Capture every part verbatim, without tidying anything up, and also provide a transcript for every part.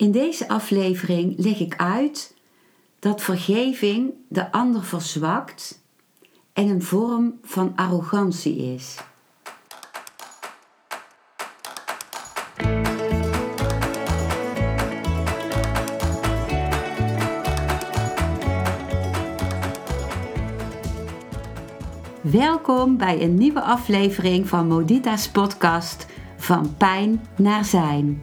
In deze aflevering leg ik uit dat vergeving de ander verzwakt en een vorm van arrogantie is. Welkom bij een nieuwe aflevering van Modita's podcast Van Pijn naar Zijn.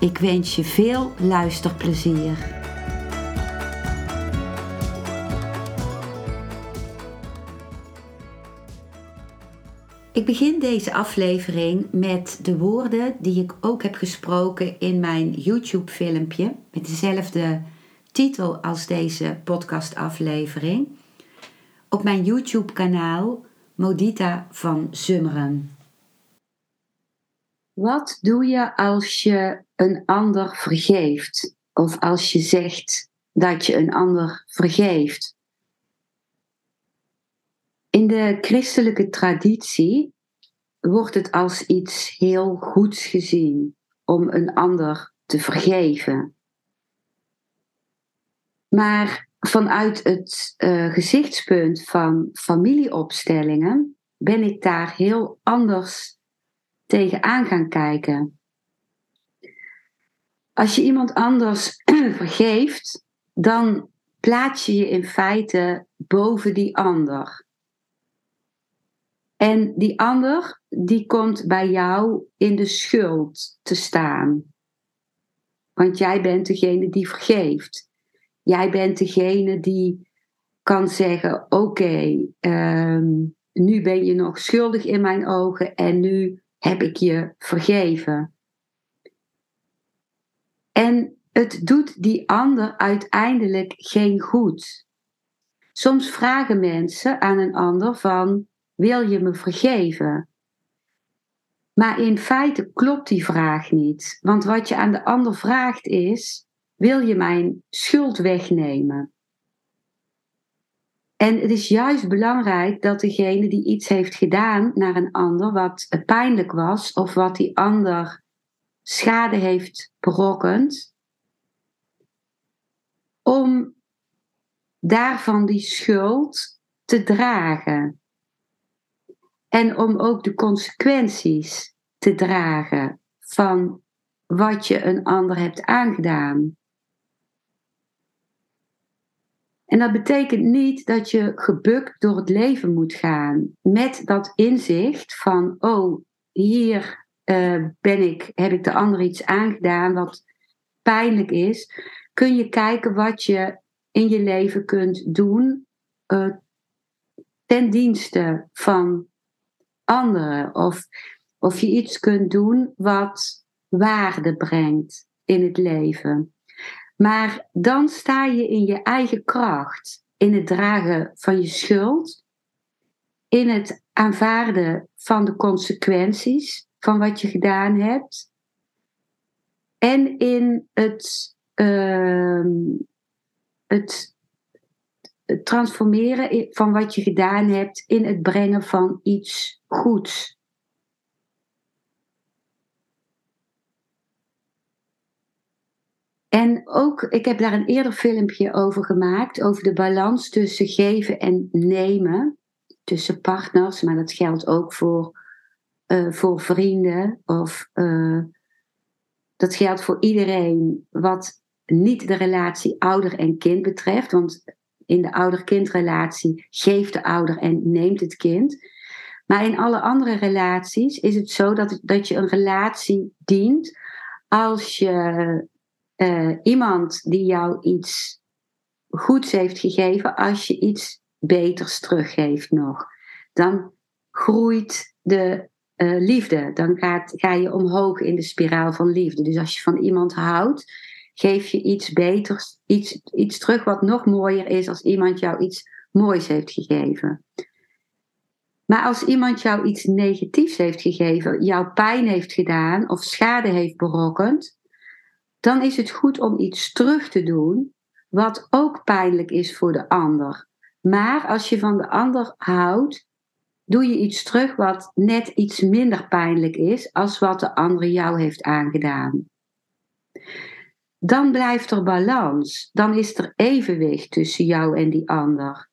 Ik wens je veel luisterplezier. Ik begin deze aflevering met de woorden die ik ook heb gesproken in mijn YouTube-filmpje met dezelfde titel als deze podcastaflevering op mijn YouTube-kanaal Modita van Zummeren. Wat doe je als je een ander vergeeft? Of als je zegt dat je een ander vergeeft? In de christelijke traditie wordt het als iets heel goeds gezien om een ander te vergeven. Maar vanuit het uh, gezichtspunt van familieopstellingen ben ik daar heel anders tegenaan gaan kijken. Als je iemand anders vergeeft, dan plaats je je in feite boven die ander. En die ander, die komt bij jou in de schuld te staan. Want jij bent degene die vergeeft. Jij bent degene die kan zeggen, oké, okay, um, nu ben je nog schuldig in mijn ogen en nu heb ik je vergeven. En het doet die ander uiteindelijk geen goed. Soms vragen mensen aan een ander van, wil je me vergeven? Maar in feite klopt die vraag niet. Want wat je aan de ander vraagt is, wil je mijn schuld wegnemen? En het is juist belangrijk dat degene die iets heeft gedaan naar een ander wat pijnlijk was of wat die ander schade heeft berokkend, om daarvan die schuld te dragen. En om ook de consequenties te dragen van wat je een ander hebt aangedaan. En dat betekent niet dat je gebukt door het leven moet gaan. Met dat inzicht van, oh, hier uh, ben ik, heb ik de ander iets aangedaan wat pijnlijk is. Kun je kijken wat je in je leven kunt doen uh, ten dienste van anderen. Of, of je iets kunt doen wat waarde brengt in het leven. Maar dan sta je in je eigen kracht, in het dragen van je schuld, in het aanvaarden van de consequenties van wat je gedaan hebt en in het, uh, het transformeren van wat je gedaan hebt in het brengen van iets goeds. En ook, ik heb daar een eerder filmpje over gemaakt, over de balans tussen geven en nemen, tussen partners, maar dat geldt ook voor, uh, voor vrienden, of uh, dat geldt voor iedereen wat niet de relatie ouder en kind betreft, want in de ouder-kindrelatie geeft de ouder en neemt het kind. Maar in alle andere relaties is het zo dat, dat je een relatie dient als je Uh, iemand die jou iets goeds heeft gegeven, als je iets beters teruggeeft nog, dan groeit de uh, liefde. Dan gaat, ga je omhoog in de spiraal van liefde. Dus als je van iemand houdt, geef je iets beters, iets, iets terug wat nog mooier is als iemand jou iets moois heeft gegeven. Maar als iemand jou iets negatiefs heeft gegeven, jou pijn heeft gedaan of schade heeft berokkend, dan is het goed om iets terug te doen wat ook pijnlijk is voor de ander. Maar als je van de ander houdt, doe je iets terug wat net iets minder pijnlijk is als wat de ander jou heeft aangedaan. Dan blijft er balans, dan is er evenwicht tussen jou en die ander.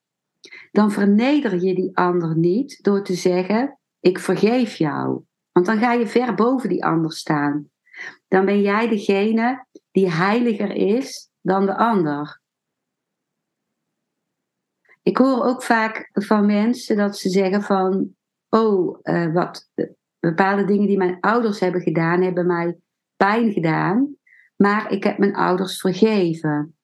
Dan verneder je die ander niet door te zeggen, ik vergeef jou. Want dan ga je ver boven die ander staan. Dan ben jij degene die heiliger is dan de ander. Ik hoor ook vaak van mensen dat ze zeggen van, oh, uh, wat bepaalde dingen die mijn ouders hebben gedaan, hebben mij pijn gedaan. Maar ik heb mijn ouders vergeven.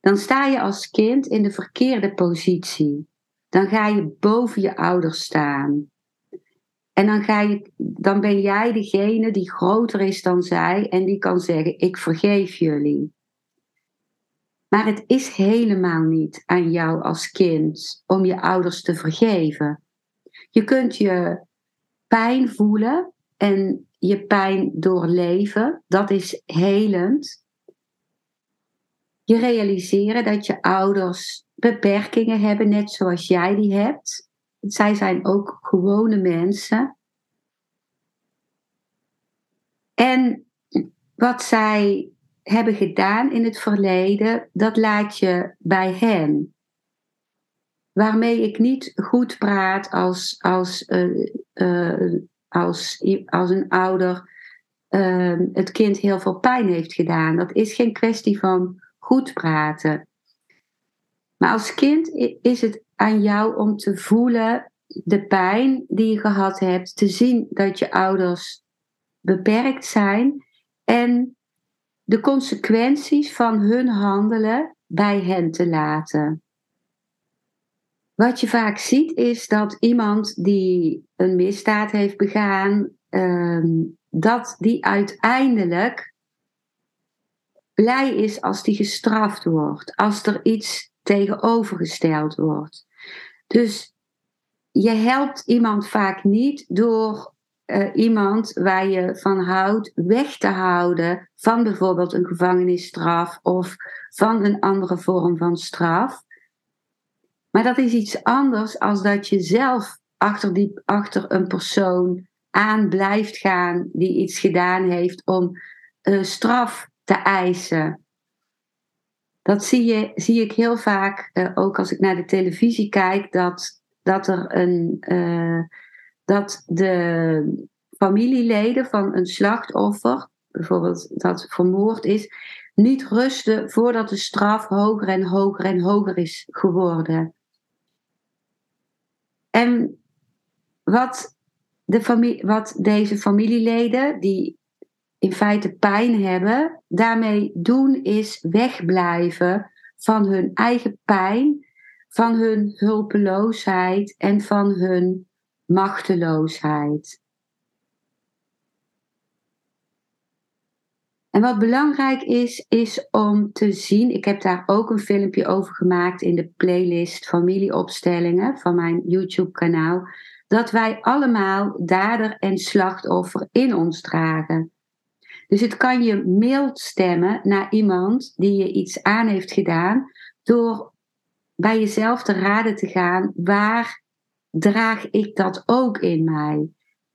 Dan sta je als kind in de verkeerde positie. Dan ga je boven je ouders staan. En dan, ga je, dan ben jij degene die groter is dan zij en die kan zeggen, ik vergeef jullie. Maar het is helemaal niet aan jou als kind om je ouders te vergeven. Je kunt je pijn voelen en je pijn doorleven. Dat is helend. Je realiseren dat je ouders beperkingen hebben, net zoals jij die hebt. Zij zijn ook gewone mensen. En wat zij hebben gedaan in het verleden, dat laat je bij hen. Waarmee ik niet goed praat als, als, uh, uh, als, als een ouder uh, het kind heel veel pijn heeft gedaan. Dat is geen kwestie van goed praten. Maar als kind is het aan jou om te voelen de pijn die je gehad hebt, te zien dat je ouders beperkt zijn en de consequenties van hun handelen bij hen te laten. Wat je vaak ziet is dat iemand die een misdaad heeft begaan, eh, dat die uiteindelijk blij is als die gestraft wordt, als er iets tegenovergesteld wordt. Dus je helpt iemand vaak niet door uh, iemand waar je van houdt weg te houden van bijvoorbeeld een gevangenisstraf of van een andere vorm van straf. Maar dat is iets anders als dat je zelf achter, die, achter een persoon aan blijft gaan die iets gedaan heeft om uh, straf te eisen. Dat zie, je, zie ik heel vaak, eh, ook als ik naar de televisie kijk, dat, dat, er een, eh, dat de familieleden van een slachtoffer, bijvoorbeeld dat vermoord is, niet rusten voordat de straf hoger en hoger en hoger is geworden. En wat, de familie, wat deze familieleden, die in feite pijn hebben, daarmee doen is wegblijven van hun eigen pijn, van hun hulpeloosheid en van hun machteloosheid. En wat belangrijk is, is om te zien, ik heb daar ook een filmpje over gemaakt in de playlist Familieopstellingen van mijn YouTube-kanaal, dat wij allemaal dader en slachtoffer in ons dragen. Dus het kan je mild stemmen naar iemand die je iets aan heeft gedaan, door bij jezelf te raden te gaan, waar draag ik dat ook in mij?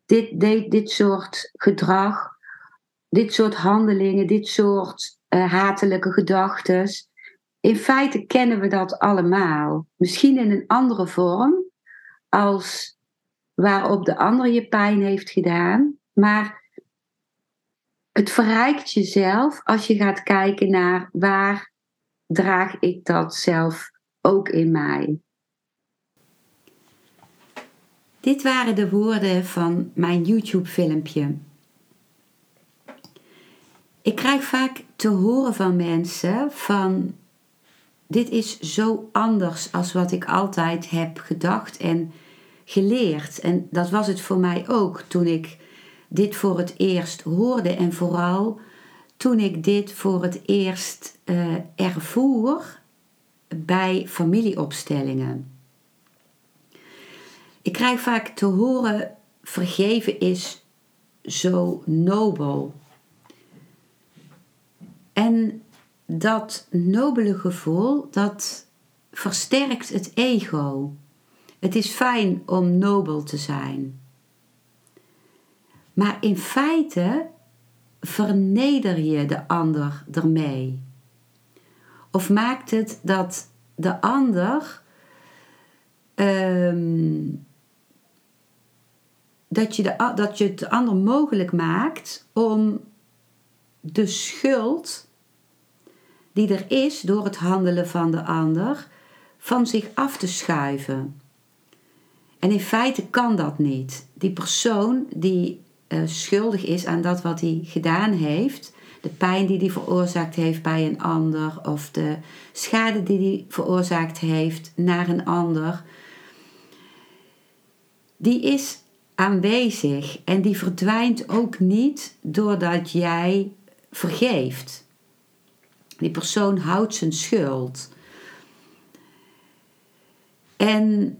Dit, dit, dit soort gedrag, dit soort handelingen, dit soort uh, hatelijke gedachten. In feite kennen we dat allemaal. Misschien in een andere vorm, als waarop de ander je pijn heeft gedaan, maar het verrijkt jezelf als je gaat kijken naar, waar draag ik dat zelf ook in mij. Dit waren de woorden van mijn YouTube filmpje. Ik krijg vaak te horen van mensen van, dit is zo anders als wat ik altijd heb gedacht en geleerd. En dat was het voor mij ook toen ik dit voor het eerst hoorde. En vooral toen ik dit voor het eerst uh, ervoer bij familieopstellingen. Ik krijg vaak te horen, vergeven is zo nobel. En dat nobele gevoel, dat versterkt het ego. Het is fijn om nobel te zijn. Maar in feite verneder je de ander ermee. Of maakt het dat de ander... Um, dat, je de, dat je het de ander mogelijk maakt om de schuld die er is door het handelen van de ander van zich af te schuiven. En in feite kan dat niet. Die persoon die uh, schuldig is aan dat wat hij gedaan heeft, de pijn die hij veroorzaakt heeft bij een ander of de schade die hij veroorzaakt heeft naar een ander, die is aanwezig en die verdwijnt ook niet doordat jij vergeeft. Die persoon houdt zijn schuld. En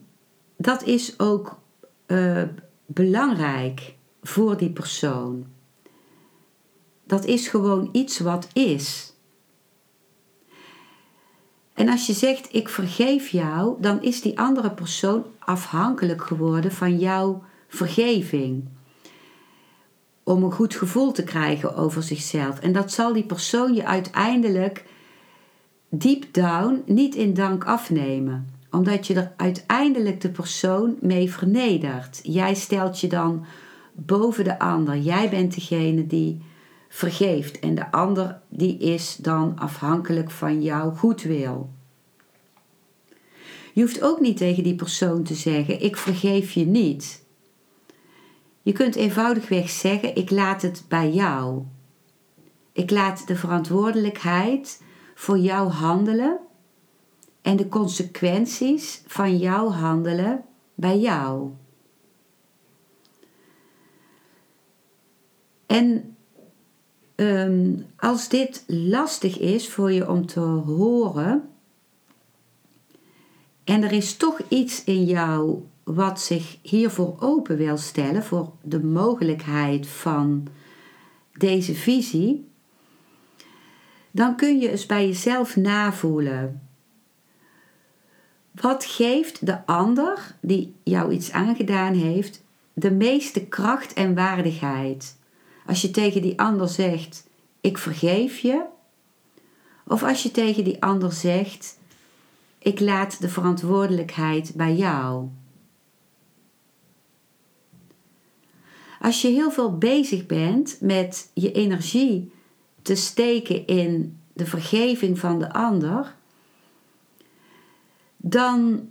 dat is ook uh, belangrijk voor die persoon. Dat is gewoon iets wat is. En als je zegt ik vergeef jou, dan is die andere persoon afhankelijk geworden van jouw vergeving. Om een goed gevoel te krijgen over zichzelf. En dat zal die persoon je uiteindelijk deep down niet in dank afnemen. Omdat je er uiteindelijk de persoon mee vernedert. Jij stelt je dan boven de ander. Jij bent degene die vergeeft. En de ander die is dan afhankelijk van jouw goedwil. Je hoeft ook niet tegen die persoon te zeggen ik vergeef je niet. Je kunt eenvoudigweg zeggen, ik laat het bij jou. Ik laat de verantwoordelijkheid voor jouw handelen en de consequenties van jouw handelen bij jou. En um, als dit lastig is voor je om te horen en er is toch iets in jou wat zich hiervoor open wil stellen, voor de mogelijkheid van deze visie, dan kun je eens bij jezelf navoelen. Wat geeft de ander die jou iets aangedaan heeft de meeste kracht en waardigheid? Als je tegen die ander zegt, ik vergeef je. Of als je tegen die ander zegt, ik laat de verantwoordelijkheid bij jou. Als je heel veel bezig bent met je energie te steken in de vergeving van de ander, dan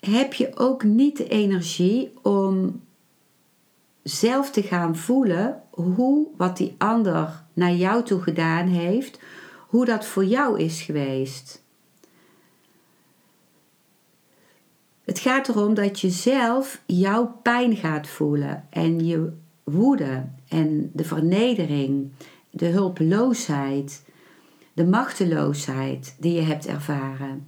heb je ook niet de energie om zelf te gaan voelen hoe wat die ander naar jou toe gedaan heeft, hoe dat voor jou is geweest. Het gaat erom dat je zelf jouw pijn gaat voelen en je woede en de vernedering, de hulpeloosheid, de machteloosheid die je hebt ervaren.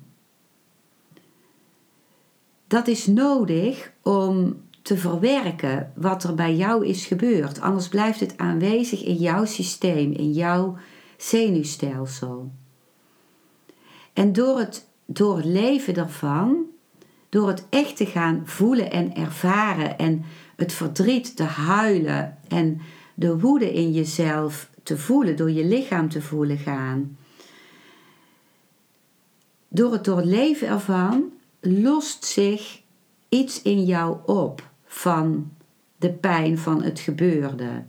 Dat is nodig om te verwerken wat er bij jou is gebeurd. Anders blijft het aanwezig in jouw systeem, in jouw zenuwstelsel. En door het doorleven daarvan, door het echt te gaan voelen en ervaren en het verdriet te huilen en de woede in jezelf te voelen, door je lichaam te voelen gaan. Door het doorleven ervan lost zich iets in jou op van de pijn van het gebeurde.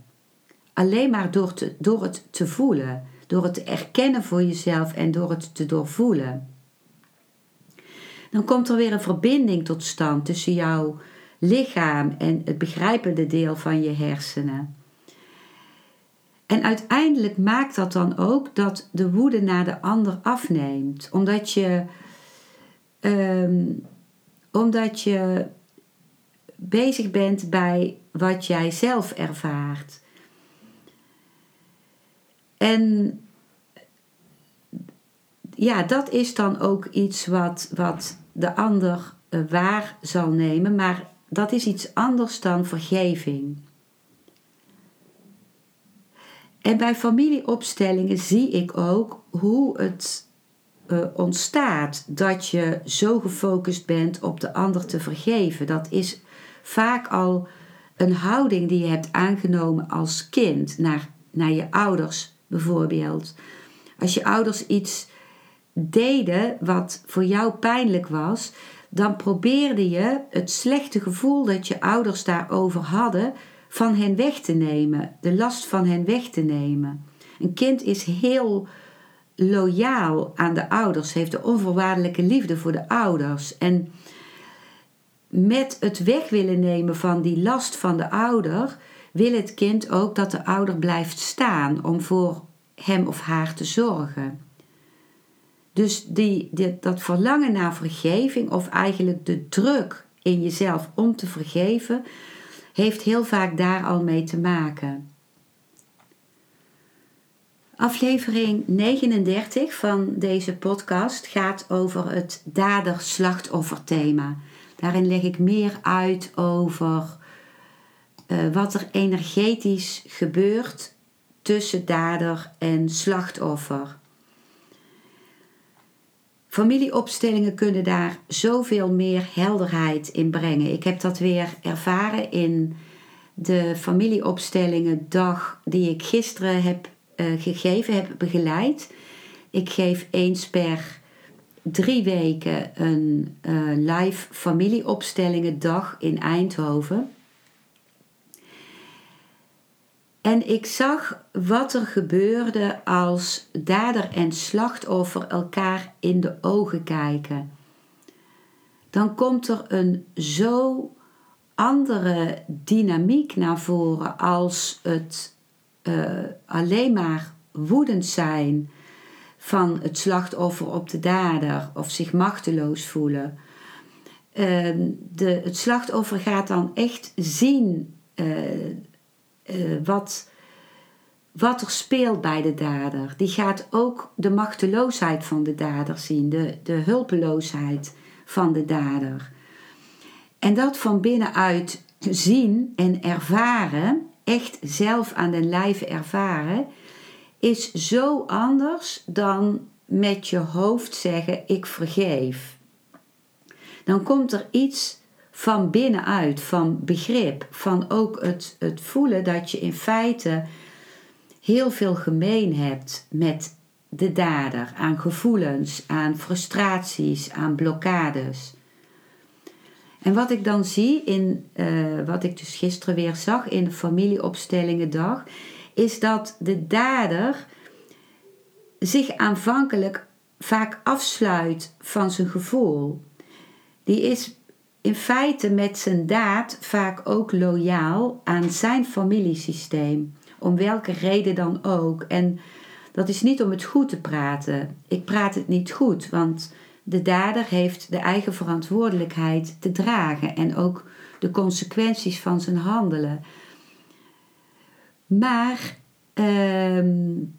Alleen maar door, te, door het te voelen, door het te erkennen voor jezelf en door het te doorvoelen. Dan komt er weer een verbinding tot stand tussen jouw lichaam en het begrijpende deel van je hersenen. En uiteindelijk maakt dat dan ook dat de woede naar de ander afneemt. Omdat je, um, omdat je bezig bent bij wat jij zelf ervaart. En ja, dat is dan ook iets wat, wat de ander waar zal nemen, maar dat is iets anders dan vergeving. En bij familieopstellingen zie ik ook hoe het uh, ontstaat dat je zo gefocust bent op de ander te vergeven. Dat is vaak al een houding die je hebt aangenomen als kind naar, naar je ouders bijvoorbeeld. Als je ouders iets deden wat voor jou pijnlijk was, dan probeerde je het slechte gevoel dat je ouders daarover hadden van hen weg te nemen, de last van hen weg te nemen. Een kind is heel loyaal aan de ouders, heeft de onvoorwaardelijke liefde voor de ouders. En met het weg willen nemen van die last van de ouder, wil het kind ook dat de ouder blijft staan om voor hem of haar te zorgen. Dus die, die, dat verlangen naar vergeving, of eigenlijk de druk in jezelf om te vergeven, heeft heel vaak daar al mee te maken. Aflevering negenendertig van deze podcast gaat over het dader-slachtoffer thema. Daarin leg ik meer uit over uh, wat er energetisch gebeurt tussen dader en slachtoffer. Familieopstellingen kunnen daar zoveel meer helderheid in brengen. Ik heb dat weer ervaren in de familieopstellingendag die ik gisteren heb uh, gegeven, heb begeleid. Ik geef eens per drie weken een uh, live familieopstellingendag in Eindhoven. En ik zag wat er gebeurde als dader en slachtoffer elkaar in de ogen kijken. Dan komt er een zo andere dynamiek naar voren als het uh, alleen maar woedend zijn van het slachtoffer op de dader of zich machteloos voelen. Uh, de, het slachtoffer gaat dan echt zien Uh, Uh, wat, wat er speelt bij de dader. Die gaat ook de machteloosheid van de dader zien, de, de hulpeloosheid van de dader. En dat van binnenuit zien en ervaren, echt zelf aan den lijve ervaren, is zo anders dan met je hoofd zeggen ik vergeef. Dan komt er iets van binnenuit, van begrip, van ook het, het voelen dat je in feite heel veel gemeen hebt met de dader, aan gevoelens, aan frustraties, aan blokkades. En wat ik dan zie, in, uh, wat ik dus gisteren weer zag in de familieopstellingendag, is dat de dader zich aanvankelijk vaak afsluit van zijn gevoel. Die is in feite met zijn daad vaak ook loyaal aan zijn familiesysteem, om welke reden dan ook. En dat is niet om het goed te praten. Ik praat het niet goed, want de dader heeft de eigen verantwoordelijkheid te dragen en ook de consequenties van zijn handelen. Maar um,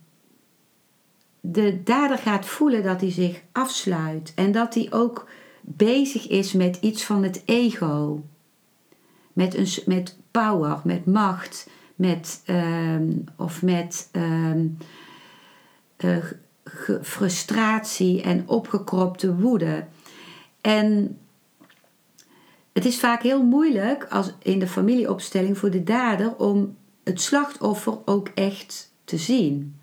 de dader gaat voelen dat hij zich afsluit en dat hij ook bezig is met iets van het ego, met, een, met power, met macht, met, um, of met um, uh, ge- frustratie en opgekropte woede. En het is vaak heel moeilijk als in de familieopstelling voor de dader om het slachtoffer ook echt te zien.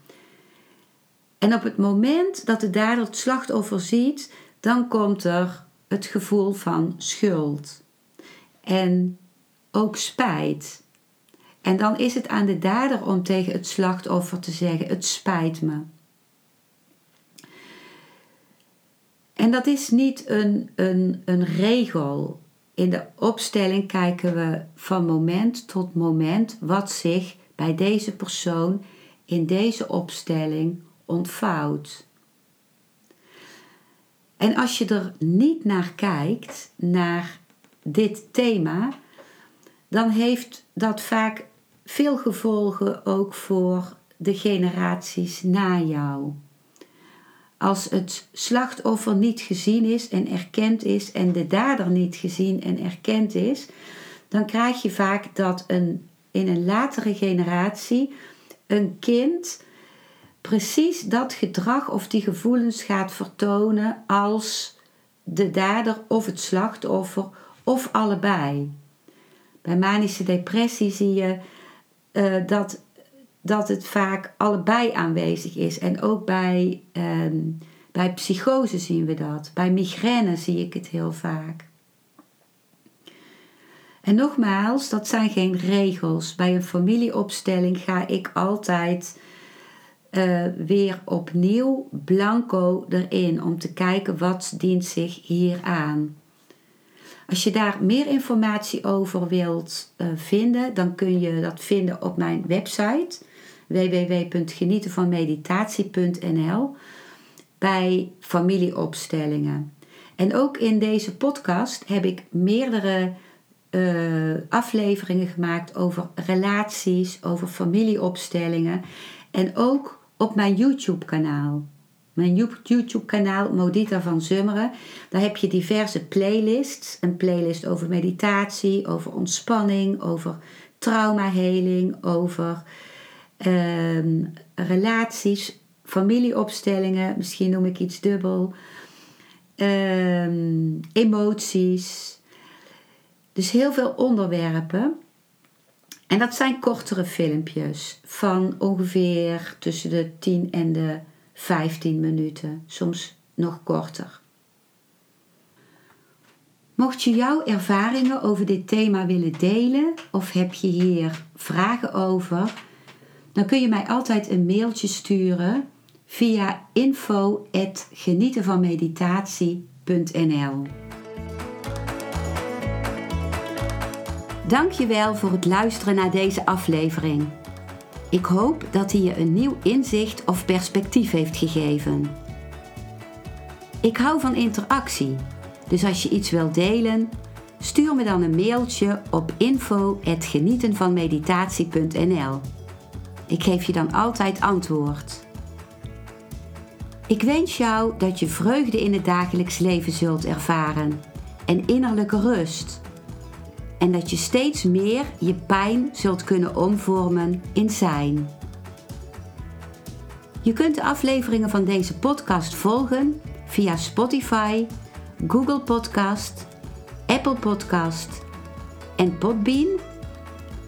En op het moment dat de dader het slachtoffer ziet, dan komt er het gevoel van schuld en ook spijt. En dan is het aan de dader om tegen het slachtoffer te zeggen, het spijt me. En dat is niet een, een, een regel. In de opstelling kijken we van moment tot moment wat zich bij deze persoon in deze opstelling ontvouwt. En als je er niet naar kijkt, naar dit thema, dan heeft dat vaak veel gevolgen ook voor de generaties na jou. Als het slachtoffer niet gezien is en erkend is en de dader niet gezien en erkend is, dan krijg je vaak dat een, in een latere generatie een kind precies dat gedrag of die gevoelens gaat vertonen als de dader of het slachtoffer of allebei. Bij manische depressie zie je uh, dat, dat het vaak allebei aanwezig is. En ook bij, um, bij psychose zien we dat. Bij migraine zie ik het heel vaak. En nogmaals, dat zijn geen regels. Bij een familieopstelling ga ik altijd uh, weer opnieuw blanco erin. Om te kijken wat dient zich hier aan. Als je daar meer informatie over wilt uh, vinden, dan kun je dat vinden op mijn website w w w punt genieten van meditatie punt n l bij familieopstellingen. En ook in deze podcast heb ik meerdere uh, afleveringen gemaakt over relaties, over familieopstellingen en ook op mijn YouTube-kanaal. Mijn YouTube-kanaal Modita van Zummeren. Daar heb je diverse playlists. Een playlist over meditatie, over ontspanning, over traumaheling, over eh, relaties, familieopstellingen. Misschien noem ik iets dubbel. Eh, emoties. Dus heel veel onderwerpen. En dat zijn kortere filmpjes van ongeveer tussen de tien en de vijftien minuten, soms nog korter. Mocht je jouw ervaringen over dit thema willen delen of heb je hier vragen over, dan kun je mij altijd een mailtje sturen via info apenstaartje genietenvanmeditatie punt n l. Dankjewel voor het luisteren naar deze aflevering. Ik hoop dat hij je een nieuw inzicht of perspectief heeft gegeven. Ik hou van interactie, dus als je iets wilt delen, stuur me dan een mailtje op info apenstaartje genietenvanmeditatie punt n l. Ik geef je dan altijd antwoord. Ik wens jou dat je vreugde in het dagelijks leven zult ervaren en innerlijke rust. En dat je steeds meer je pijn zult kunnen omvormen in zijn. Je kunt de afleveringen van deze podcast volgen via Spotify, Google Podcast, Apple Podcast en Podbean